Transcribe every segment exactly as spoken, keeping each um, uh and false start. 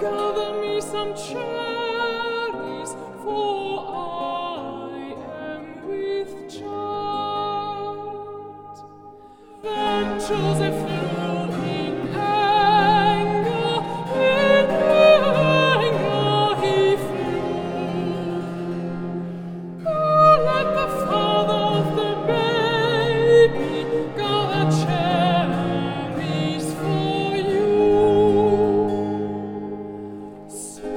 Gather me some cherries, for I am with child. Then Joseph flew in anger, in anger he flew. Oh, let the father of the baby gather cherries for you. So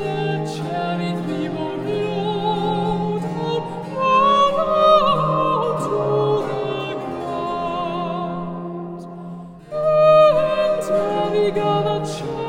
the cherry people rolled out, rolled out to the ground. And Mary gathered cherries.